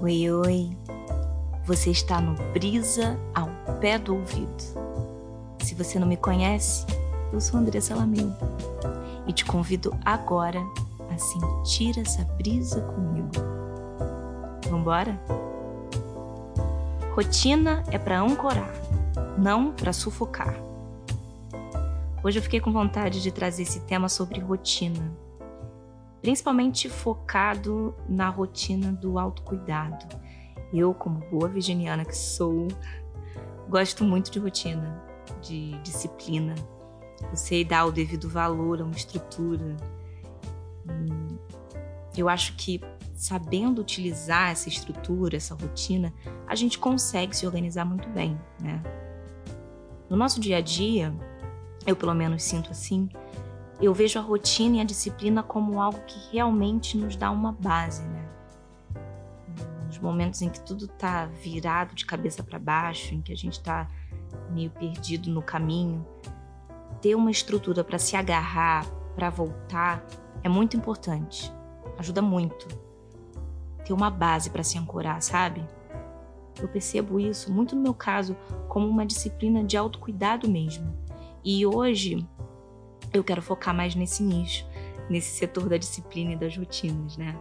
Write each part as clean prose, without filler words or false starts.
Oi, oi! Você está no Brisa ao Pé do Ouvido. Se você não me conhece, eu sou Andressa Lameira e te convido agora a sentir essa brisa comigo. Vambora? Rotina é para ancorar, não para sufocar. Hoje eu fiquei com vontade de trazer esse tema sobre rotina, principalmente focado na rotina do autocuidado. Eu, como boa virginiana que sou, gosto muito de rotina, de disciplina. Eu sei dar o devido valor a uma estrutura. Eu acho que sabendo utilizar essa estrutura, essa rotina, a gente consegue se organizar muito bem, né? No nosso dia a dia, eu pelo menos sinto assim, eu vejo a rotina e a disciplina como algo que realmente nos dá uma base, né? Nos momentos em que tudo tá virado de cabeça para baixo, em que a gente tá meio perdido no caminho, ter uma estrutura para se agarrar, para voltar, é muito importante, ajuda muito. Ter uma base para se ancorar, sabe? Eu percebo isso, muito no meu caso, como uma disciplina de autocuidado mesmo. E hoje eu quero focar mais nesse nicho, nesse setor da disciplina e das rotinas, né?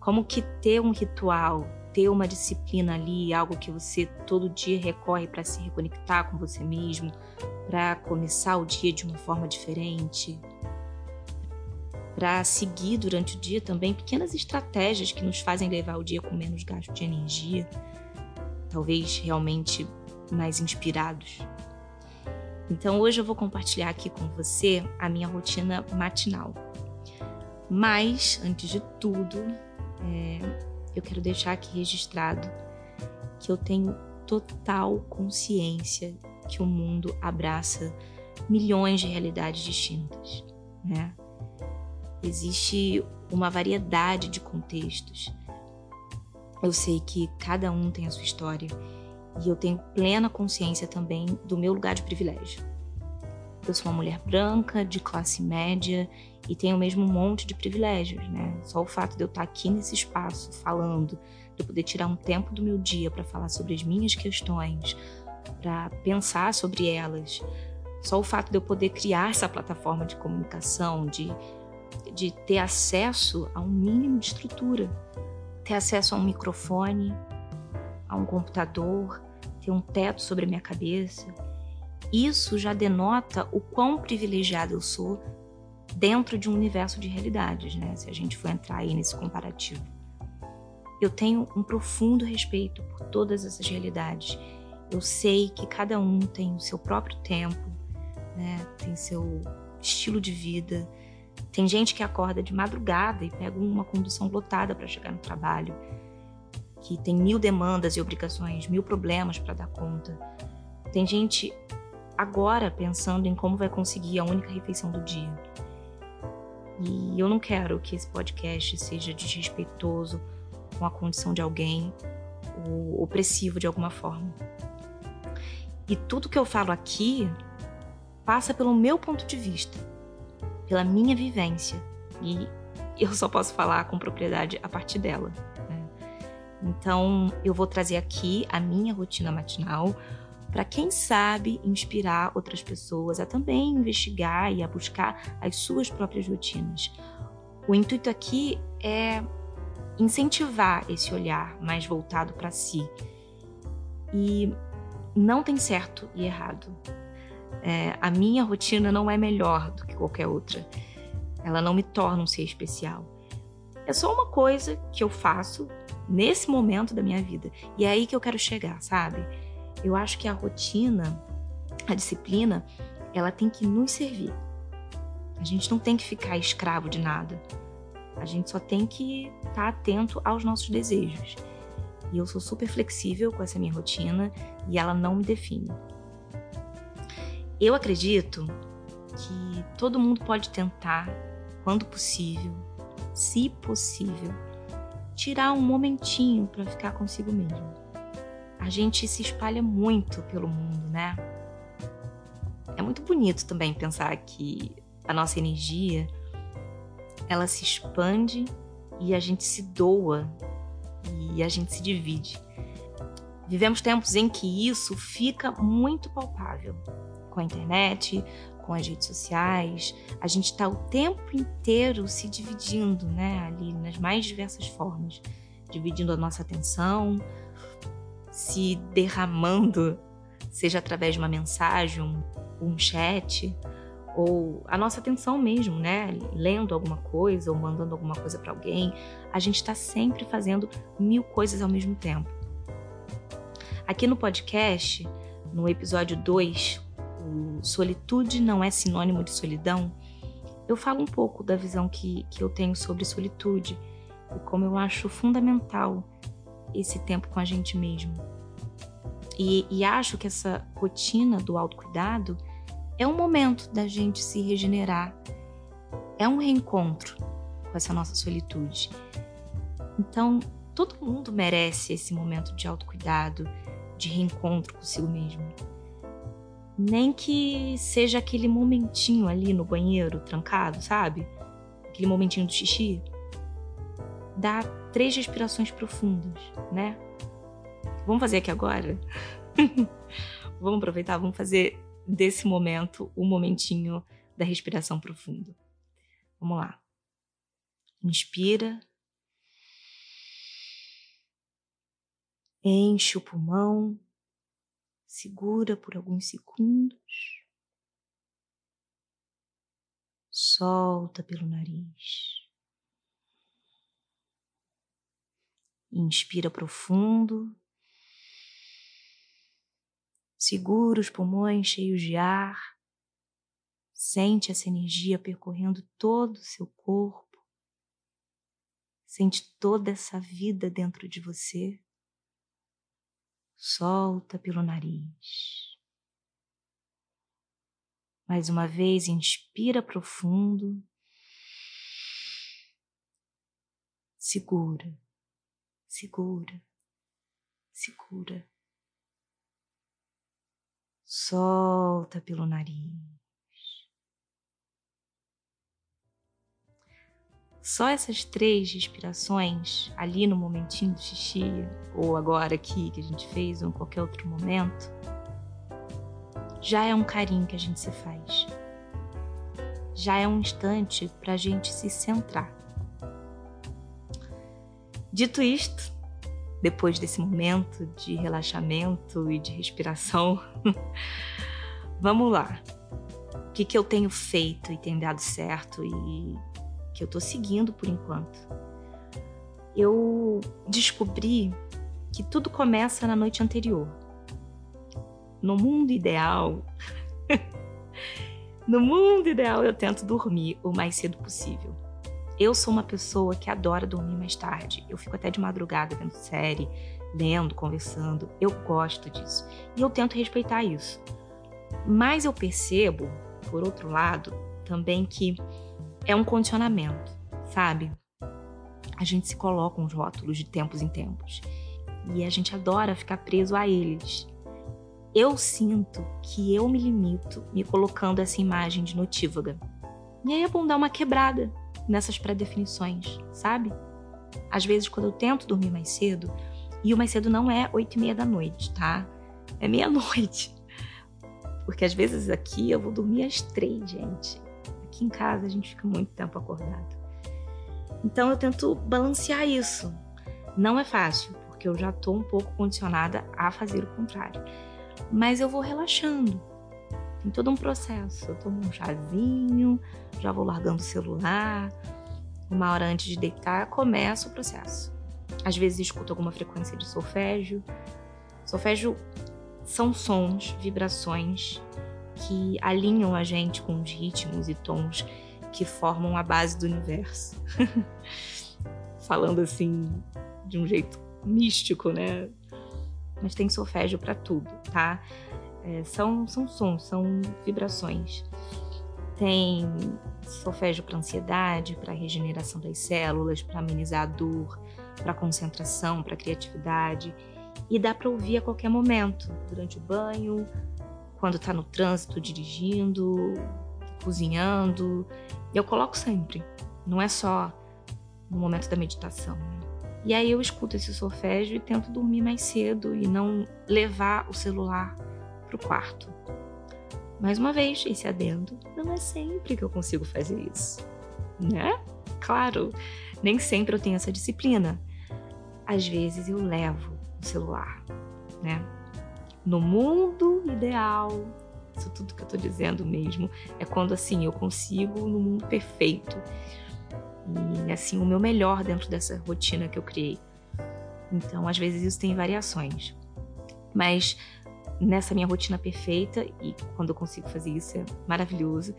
Como que ter um ritual, ter uma disciplina ali, algo que você todo dia recorre para se reconectar com você mesmo, para começar o dia de uma forma diferente, para seguir durante o dia também pequenas estratégias que nos fazem levar o dia com menos gasto de energia, talvez realmente mais inspirados. Então hoje eu vou compartilhar aqui com você a minha rotina matinal. Mas, antes de tudo, eu quero deixar aqui registrado que eu tenho total consciência que o mundo abraça milhões de realidades distintas, né? Existe uma variedade de contextos. Eu sei que cada um tem a sua história e eu tenho plena consciência também do meu lugar de privilégio. Eu sou uma mulher branca, de classe média e tenho mesmo um monte de privilégios, né? Só o fato de eu estar aqui nesse espaço falando, de eu poder tirar um tempo do meu dia para falar sobre as minhas questões, para pensar sobre elas, só o fato de eu poder criar essa plataforma de comunicação, de ter acesso a um mínimo de estrutura, ter acesso a um microfone, a um computador, ter um teto sobre a minha cabeça. Isso já denota o quão privilegiada eu sou dentro de um universo de realidades, né? Se a gente for entrar aí nesse comparativo. Eu tenho um profundo respeito por todas essas realidades. Eu sei que cada um tem o seu próprio tempo, né? Tem seu estilo de vida. Tem gente que acorda de madrugada e pega uma condução lotada para chegar no trabalho, que tem mil demandas e obrigações, mil problemas para dar conta. Tem gente agora pensando em como vai conseguir a única refeição do dia. E eu não quero que esse podcast seja desrespeitoso com a condição de alguém ou opressivo de alguma forma. E tudo que eu falo aqui passa pelo meu ponto de vista, pela minha vivência, e eu só posso falar com propriedade a partir dela, né? Então eu vou trazer aqui a minha rotina matinal para, quem sabe, inspirar outras pessoas a também investigar e a buscar as suas próprias rotinas. O intuito aqui é incentivar esse olhar mais voltado para si, e não tem certo e errado. A minha rotina não é melhor do que qualquer outra. Ela não me torna um ser especial. É só uma coisa que eu faço nesse momento da minha vida. E é aí que eu quero chegar, sabe? Eu acho que a rotina, a disciplina, ela tem que nos servir. A gente não tem que ficar escravo de nada. A gente só tem que estar atento aos nossos desejos. E eu sou super flexível com essa minha rotina e ela não me define. Eu acredito que todo mundo pode tentar, quando possível, se possível, tirar um momentinho para ficar consigo mesmo. A gente se espalha muito pelo mundo, né? É muito bonito também pensar que a nossa energia, ela se expande e a gente se doa e a gente se divide. Vivemos tempos em que isso fica muito palpável. Com a internet, com as redes sociais, a gente está o tempo inteiro se dividindo, né? Ali nas mais diversas formas, dividindo a nossa atenção, se derramando, seja através de uma mensagem, um chat, ou a nossa atenção mesmo, né? Lendo alguma coisa ou mandando alguma coisa para alguém, a gente está sempre fazendo 1000 coisas ao mesmo tempo. Aqui no podcast, no episódio 2, o Solitude não é sinônimo de solidão, eu falo um pouco da visão que eu tenho sobre solitude e como eu acho fundamental esse tempo com a gente mesmo. E acho que essa rotina do autocuidado é um momento da gente se regenerar, é um reencontro com essa nossa solitude. Então, todo mundo merece esse momento de autocuidado, de reencontro consigo mesmo. Nem que seja aquele momentinho ali no banheiro, trancado, sabe? Aquele momentinho do xixi. Dá 3 respirações profundas, né? Vamos fazer aqui agora? Vamos aproveitar, vamos fazer desse momento o momentinho da respiração profunda. Vamos lá. Inspira. Enche o pulmão. Segura por alguns segundos. Solta pelo nariz. Inspira profundo. Segura os pulmões cheios de ar. Sente essa energia percorrendo todo o seu corpo. Sente toda essa vida dentro de você. Solta pelo nariz. Mais uma vez, inspira profundo. Segura, segura, segura. Solta pelo nariz. Só essas 3 respirações, ali no momentinho do xixi, ou agora aqui que a gente fez, ou em qualquer outro momento, já é um carinho que a gente se faz. Já é um instante para a gente se centrar. Dito isto, depois desse momento de relaxamento e de respiração, vamos lá. O que eu tenho feito e tem dado certo e que eu tô seguindo por enquanto. Eu descobri que tudo começa na noite anterior. No mundo ideal, no mundo ideal eu tento dormir o mais cedo possível. Eu sou uma pessoa que adora dormir mais tarde. Eu fico até de madrugada vendo série, lendo, conversando. Eu gosto disso. E eu tento respeitar isso. Mas eu percebo, por outro lado, também que é um condicionamento, sabe? A gente se coloca uns rótulos de tempos em tempos e a gente adora ficar preso a eles. Eu sinto que eu me limito me colocando essa imagem de notívaga. E aí é bom dar uma quebrada nessas pré-definições, sabe? Às vezes, quando eu tento dormir mais cedo, e o mais cedo não é 8h30 da noite, tá? É meia-noite. Porque às vezes aqui eu vou dormir às 3, gente. Aqui em casa a gente fica muito tempo acordado. Então eu tento balancear isso. Não é fácil, porque eu já tô um pouco condicionada a fazer o contrário. Mas eu vou relaxando. Tem todo um processo. Eu tomo um chazinho, já vou largando o celular. 1 hora antes de deitar, começa o processo. Às vezes escuto alguma frequência de solfégio. Solfégio são sons, vibrações que alinham a gente com os ritmos e tons que formam a base do universo. Falando assim, de um jeito místico, né? Mas tem solfégio para tudo, tá? São sons, são vibrações. Tem solfégio para ansiedade, para regeneração das células, para amenizar a dor, para concentração, para criatividade. E dá para ouvir a qualquer momento, durante o banho, quando tá no trânsito, dirigindo, cozinhando. Eu coloco sempre, não é só no momento da meditação. Né? E aí eu escuto esse solfégio e tento dormir mais cedo e não levar o celular para o quarto. Mais uma vez, esse adendo, não é sempre que eu consigo fazer isso, né? Claro, nem sempre eu tenho essa disciplina. Às vezes eu levo o celular, né? No mundo ideal, isso tudo que eu tô dizendo mesmo, é quando assim eu consigo no mundo perfeito. E assim, o meu melhor dentro dessa rotina que eu criei. Então, às vezes isso tem variações. Mas nessa minha rotina perfeita, e quando eu consigo fazer isso é maravilhoso,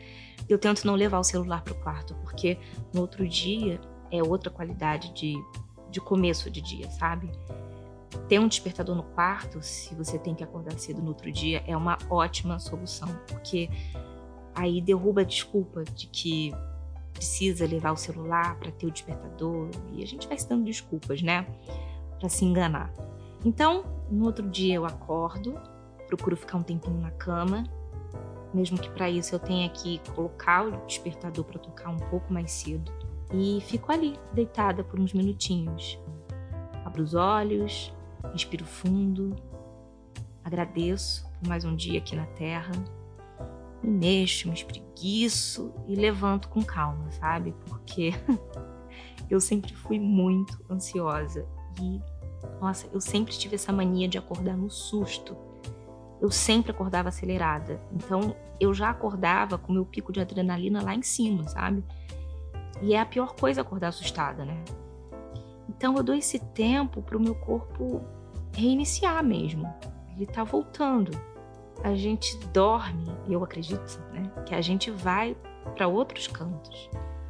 eu tento não levar o celular para o quarto, porque no outro dia é outra qualidade de começo de dia, sabe? Ter um despertador no quarto, se você tem que acordar cedo no outro dia, é uma ótima solução, porque aí derruba a desculpa de que precisa levar o celular para ter o despertador, e a gente vai se dando desculpas, né? Para se enganar. Então, no outro dia eu acordo, procuro ficar um tempinho na cama, mesmo que para isso eu tenha que colocar o despertador para tocar um pouco mais cedo, e fico ali, deitada por uns minutinhos. Abro os olhos, respiro fundo, agradeço por mais um dia aqui na Terra, me mexo, me espreguiço e levanto com calma, sabe? Porque eu sempre fui muito ansiosa e, nossa, eu sempre tive essa mania de acordar no susto. Eu sempre acordava acelerada, então eu já acordava com meu pico de adrenalina lá em cima, sabe? E é a pior coisa acordar assustada, né? Então eu dou esse tempo para o meu corpo reiniciar mesmo. Ele tá voltando. A gente dorme, eu acredito, né? Que a gente vai para outros cantos.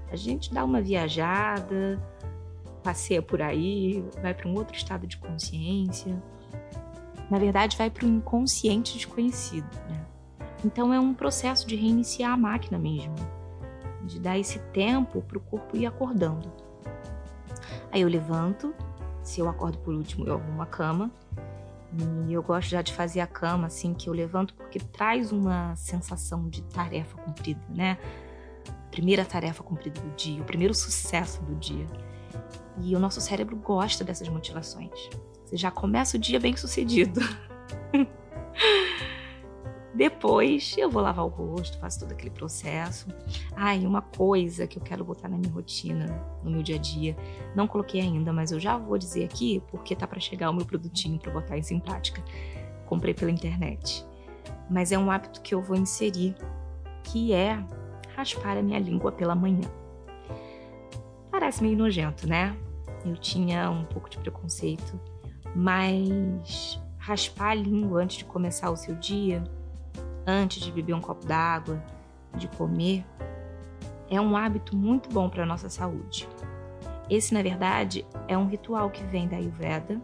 A gente dá uma viajada, passeia por aí, vai para um outro estado de consciência. Na verdade, vai para o inconsciente desconhecido, né? Então é um processo de reiniciar a máquina mesmo, de dar esse tempo para o corpo ir acordando. Aí eu levanto, se eu acordo por último, eu arrumo a cama. E eu gosto já de fazer a cama assim que eu levanto, porque traz uma sensação de tarefa cumprida, né? Primeira tarefa cumprida do dia, o primeiro sucesso do dia. E o nosso cérebro gosta dessas motivações. Você já começa o dia bem sucedido. Depois eu vou lavar o rosto, faço todo aquele processo. Ah, e uma coisa que eu quero botar na minha rotina, no meu dia a dia, não coloquei ainda, mas eu já vou dizer aqui, porque tá para chegar o meu produtinho para botar isso em prática. Comprei pela internet. Mas é um hábito que eu vou inserir, que é raspar a minha língua pela manhã. Parece meio nojento, né? Eu tinha um pouco de preconceito, mas raspar a língua antes de começar o seu dia, antes de beber um copo d'água, de comer, é um hábito muito bom para a nossa saúde. Esse, na verdade, é um ritual que vem da Ayurveda,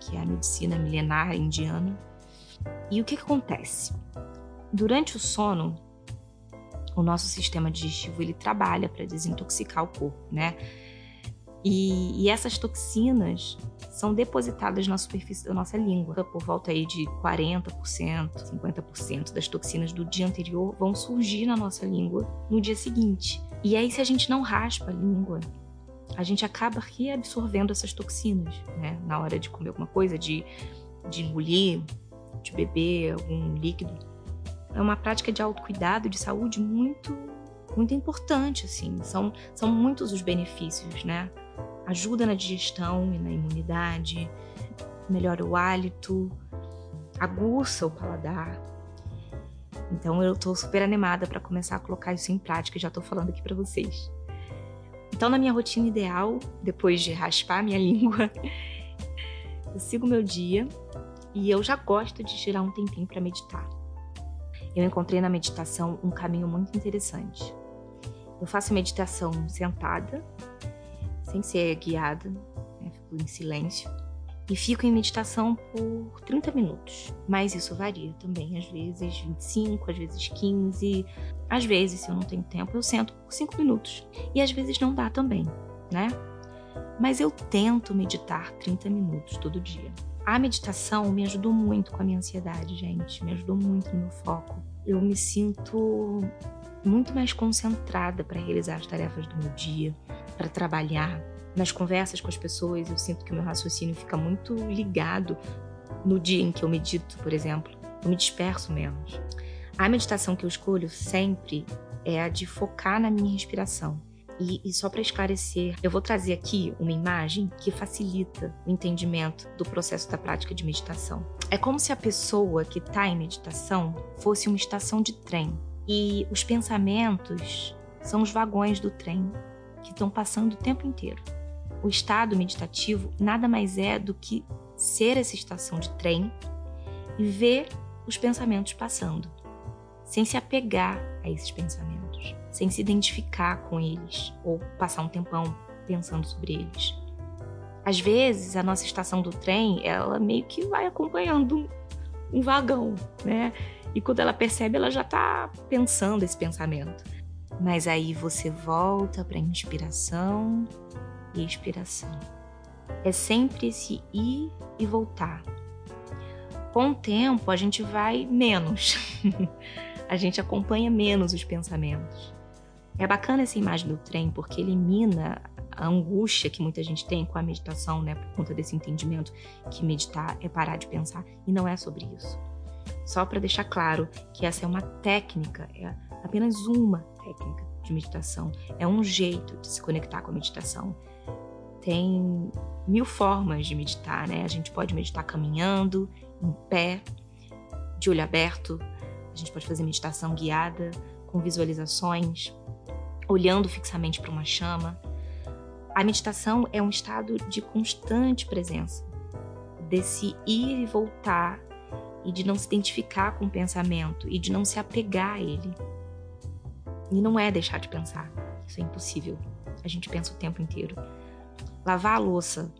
que é a medicina milenar indiana. E o que acontece? Durante o sono, o nosso sistema digestivo ele trabalha para desintoxicar o corpo, né? E essas toxinas são depositadas na superfície da nossa língua. Por volta aí de 40%, 50% das toxinas do dia anterior vão surgir na nossa língua no dia seguinte. E aí, se a gente não raspa a língua, a gente acaba reabsorvendo essas toxinas, né? Na hora de comer alguma coisa, de engolir, de beber algum líquido. É uma prática de autocuidado, de saúde muito, muito importante, assim. São muitos os benefícios, né? Ajuda na digestão e na imunidade, melhora o hálito, aguça o paladar. Então eu tô super animada para começar a colocar isso em prática, já tô falando aqui para vocês. Então na minha rotina ideal, depois de raspar minha língua, eu sigo meu dia e eu já gosto de tirar um tempinho para meditar. Eu encontrei na meditação um caminho muito interessante. Eu faço meditação sentada, sem ser guiada, né? Fico em silêncio e fico em meditação por 30 minutos, mas isso varia também, às vezes 25, às vezes 15, às vezes, se eu não tenho tempo, eu sento por 5 minutos e às vezes não dá também, né? Mas eu tento meditar 30 minutos todo dia. A meditação me ajudou muito com a minha ansiedade, gente, me ajudou muito no meu foco. Eu me sinto muito mais concentrada para realizar as tarefas do meu dia, para trabalhar, nas conversas com as pessoas, eu sinto que o meu raciocínio fica muito ligado no dia em que eu medito, por exemplo. Eu me disperso menos. A meditação que eu escolho sempre é a de focar na minha respiração. E só para esclarecer, eu vou trazer aqui uma imagem que facilita o entendimento do processo da prática de meditação. É como se a pessoa que está em meditação fosse uma estação de trem. E os pensamentos são os vagões do trem que estão passando o tempo inteiro. O estado meditativo nada mais é do que ser essa estação de trem e ver os pensamentos passando, sem se apegar a esses pensamentos, sem se identificar com eles ou passar um tempão pensando sobre eles. Às vezes, a nossa estação do trem, ela meio que vai acompanhando um vagão, né? E quando ela percebe, ela já está pensando esse pensamento. Mas aí você volta para a inspiração e expiração. É sempre esse ir e voltar. Com o tempo, a gente vai menos. A gente acompanha menos os pensamentos. É bacana essa imagem do trem, porque elimina a angústia que muita gente tem com a meditação, né? Por conta desse entendimento que meditar é parar de pensar. E não é sobre isso. Só para deixar claro que essa é uma técnica, é apenas uma técnica de meditação. É um jeito de se conectar com a meditação. Tem 1000 formas de meditar, né? A gente pode meditar caminhando, em pé, de olho aberto. A gente pode fazer meditação guiada, com visualizações, olhando fixamente para uma chama. A meditação é um estado de constante presença, desse ir e voltar, e de não se identificar com o pensamento, e de não se apegar a ele. E não é deixar de pensar, isso é impossível. A gente pensa o tempo inteiro. Lavar a louça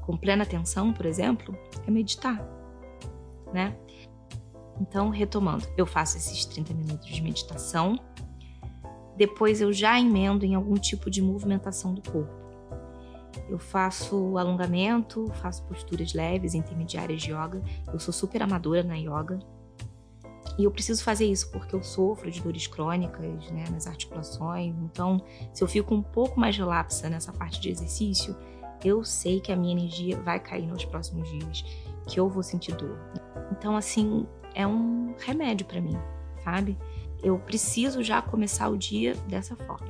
com plena atenção, por exemplo, é meditar, né? Então, retomando, eu faço esses 30 minutos de meditação, depois eu já emendo em algum tipo de movimentação do corpo. Eu faço alongamento, faço posturas leves, intermediárias de yoga, eu sou super amadora na yoga, e eu preciso fazer isso porque eu sofro de dores crônicas, né, nas articulações, então se eu fico um pouco mais relapsa nessa parte de exercício, eu sei que a minha energia vai cair nos próximos dias, que eu vou sentir dor. Então, assim, é um remédio para mim, sabe? Eu preciso já começar o dia dessa forma.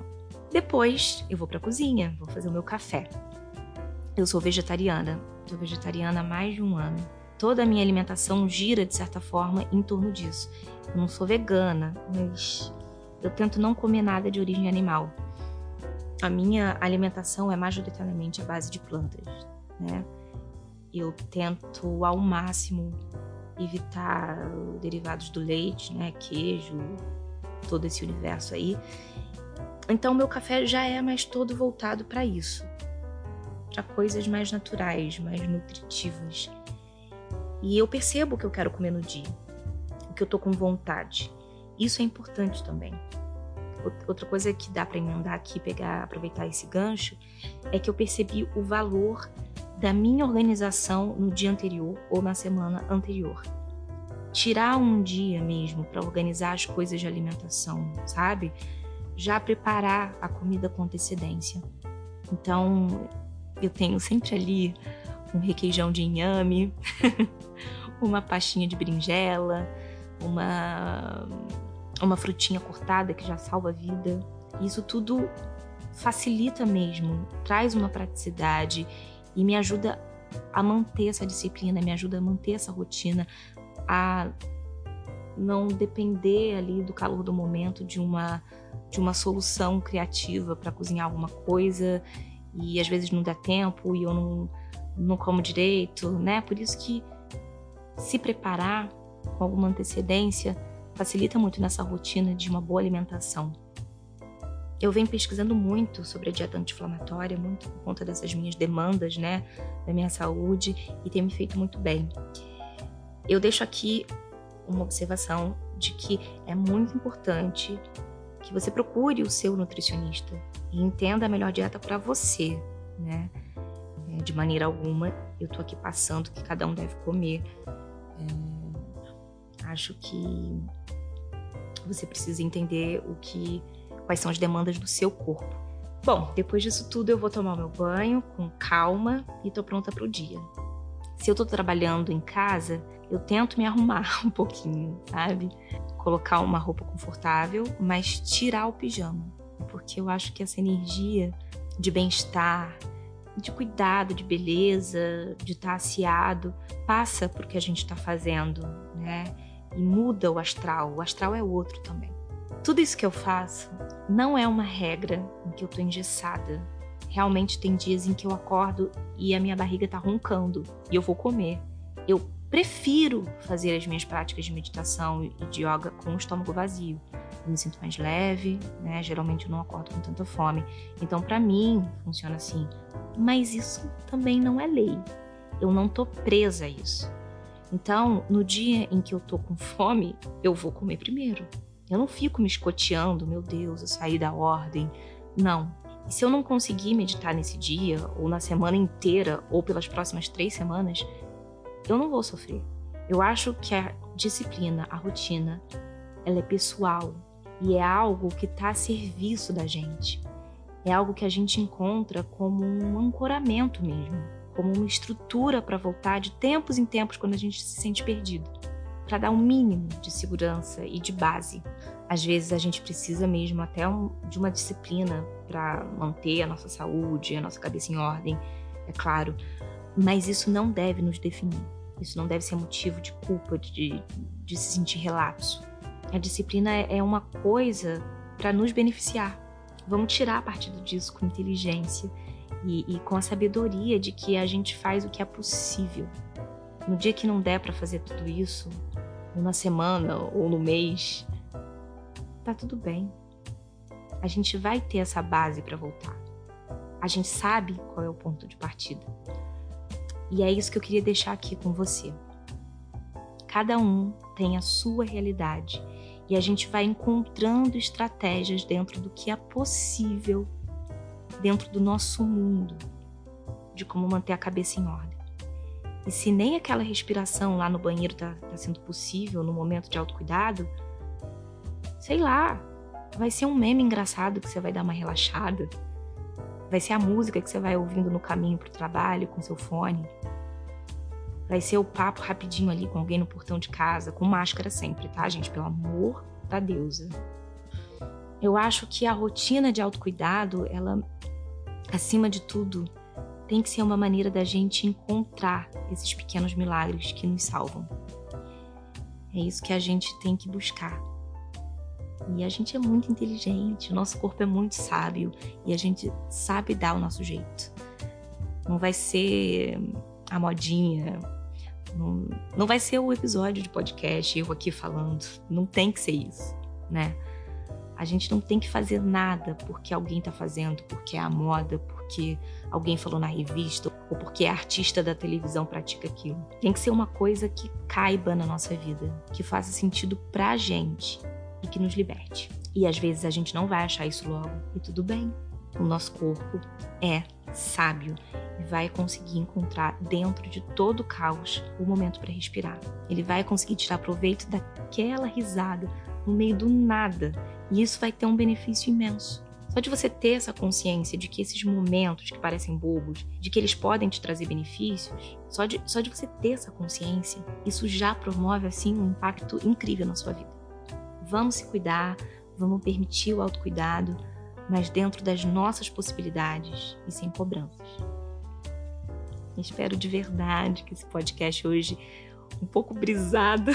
Depois, eu vou para a cozinha, vou fazer o meu café. Eu sou vegetariana há mais de um ano. Toda a minha alimentação gira, de certa forma, em torno disso. Eu não sou vegana, mas eu tento não comer nada de origem animal. A minha alimentação é majoritariamente à base de plantas, né? Eu tento, ao máximo, evitar derivados do leite, né, queijo, todo esse universo aí. Então, meu café já é mais todo voltado para isso, para coisas mais naturais, mais nutritivas. E eu percebo o que eu quero comer no dia, o que eu tô com vontade. Isso é importante também. Outra coisa que dá para emendar aqui, aproveitar esse gancho, é que eu percebi o valor da minha organização no dia anterior ou na semana anterior. Tirar um dia mesmo para organizar as coisas de alimentação, sabe? Já preparar a comida com antecedência. Então, eu tenho sempre ali um requeijão de inhame, uma pastinha de berinjela, uma frutinha cortada que já salva a vida. Isso tudo facilita mesmo, traz uma praticidade e me ajuda a manter essa disciplina, me ajuda a manter essa rotina, a não depender ali do calor do momento de uma solução criativa para cozinhar alguma coisa e às vezes não dá tempo e eu não como direito, né? Por isso que se preparar com alguma antecedência facilita muito nessa rotina de uma boa alimentação. Eu venho pesquisando muito sobre a dieta anti-inflamatória, muito por conta dessas minhas demandas, né, da minha saúde, e tem me feito muito bem. Eu deixo aqui uma observação de que é muito importante que você procure o seu nutricionista e entenda a melhor dieta para você, né? De maneira alguma, eu tô aqui passando o que cada um deve comer. Acho que você precisa entender quais são as demandas do seu corpo. Bom, depois disso tudo eu vou tomar meu banho com calma e tô pronta pro dia. Se eu tô trabalhando em casa, eu tento me arrumar um pouquinho, sabe? Colocar uma roupa confortável, mas tirar o pijama. Porque eu acho que essa energia de bem-estar, de cuidado, de beleza, de estar assiado, passa por o que a gente tá fazendo, né? E muda o astral. O astral é outro também. Tudo isso que eu faço não é uma regra em que eu tô engessada. Realmente tem dias em que eu acordo e a minha barriga tá roncando e eu vou comer. Eu prefiro fazer as minhas práticas de meditação e de yoga com o estômago vazio. Eu me sinto mais leve, né? Geralmente eu não acordo com tanta fome. Então, pra mim, funciona assim. Mas isso também não é lei. Eu não tô presa a isso. Então, no dia em que eu tô com fome, eu vou comer primeiro. Eu não fico me escoteando, meu Deus, eu saí da ordem. Não. E se eu não conseguir meditar nesse dia, ou na semana inteira, ou pelas próximas 3 semanas, eu não vou sofrer. Eu acho que a disciplina, a rotina, ela é pessoal. E é algo que está a serviço da gente. É algo que a gente encontra como um ancoramento mesmo, como uma estrutura para voltar de tempos em tempos quando a gente se sente perdido, para dar um mínimo de segurança e de base. Às vezes a gente precisa mesmo até de uma disciplina para manter a nossa saúde, a nossa cabeça em ordem, é claro, mas isso não deve nos definir, isso não deve ser motivo de culpa, de se sentir relapso. A disciplina é uma coisa para nos beneficiar, vamos tirar partido disso com inteligência e com a sabedoria de que a gente faz o que é possível. No dia que não der para fazer tudo isso, ou na semana, ou no mês, tá tudo bem. A gente vai ter essa base para voltar. A gente sabe qual é o ponto de partida. E é isso que eu queria deixar aqui com você. Cada um tem a sua realidade e a gente vai encontrando estratégias dentro do que é possível dentro do nosso mundo, de como manter a cabeça em ordem. E se nem aquela respiração lá no banheiro tá sendo possível no momento de autocuidado, sei lá, vai ser um meme engraçado que você vai dar uma relaxada, vai ser a música que você vai ouvindo no caminho pro trabalho com seu fone, vai ser o papo rapidinho ali com alguém no portão de casa, com máscara sempre, tá, gente? Pelo amor da deusa. Eu acho que a rotina de autocuidado, ela, acima de tudo, tem que ser uma maneira da gente encontrar esses pequenos milagres que nos salvam. É isso que a gente tem que buscar. E a gente é muito inteligente, o nosso corpo é muito sábio e a gente sabe dar o nosso jeito. Não vai ser a modinha, não vai ser o episódio de podcast, eu aqui falando. Não tem que ser isso, né? A gente não tem que fazer nada porque alguém está fazendo, porque é a moda, porque alguém falou na revista ou porque a artista da televisão pratica aquilo. Tem que ser uma coisa que caiba na nossa vida, que faça sentido pra gente e que nos liberte. E às vezes a gente não vai achar isso logo e tudo bem. O nosso corpo é sábio e vai conseguir encontrar dentro de todo o caos o momento para respirar. Ele vai conseguir tirar proveito daquela risada no meio do nada. E isso vai ter um benefício imenso. Só de você ter essa consciência de que esses momentos que parecem bobos, de que eles podem te trazer benefícios, só de você ter essa consciência, isso já promove, assim, um impacto incrível na sua vida. Vamos se cuidar, vamos permitir o autocuidado, mas dentro das nossas possibilidades e sem cobranças. Espero de verdade que esse podcast hoje, um pouco brisado,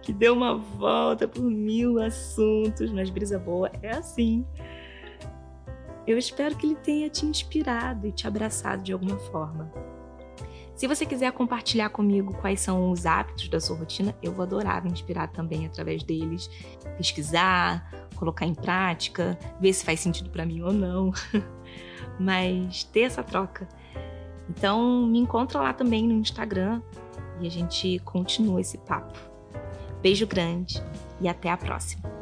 que deu uma volta por 1000 assuntos, mas brisa boa é assim. Eu espero que ele tenha te inspirado e te abraçado de alguma forma. Se você quiser compartilhar comigo quais são os hábitos da sua rotina, eu vou adorar me inspirar também através deles, pesquisar, colocar em prática, ver se faz sentido para mim ou não, mas ter essa troca. Então me encontra lá também no Instagram e a gente continua esse papo. Beijo grande e até a próxima!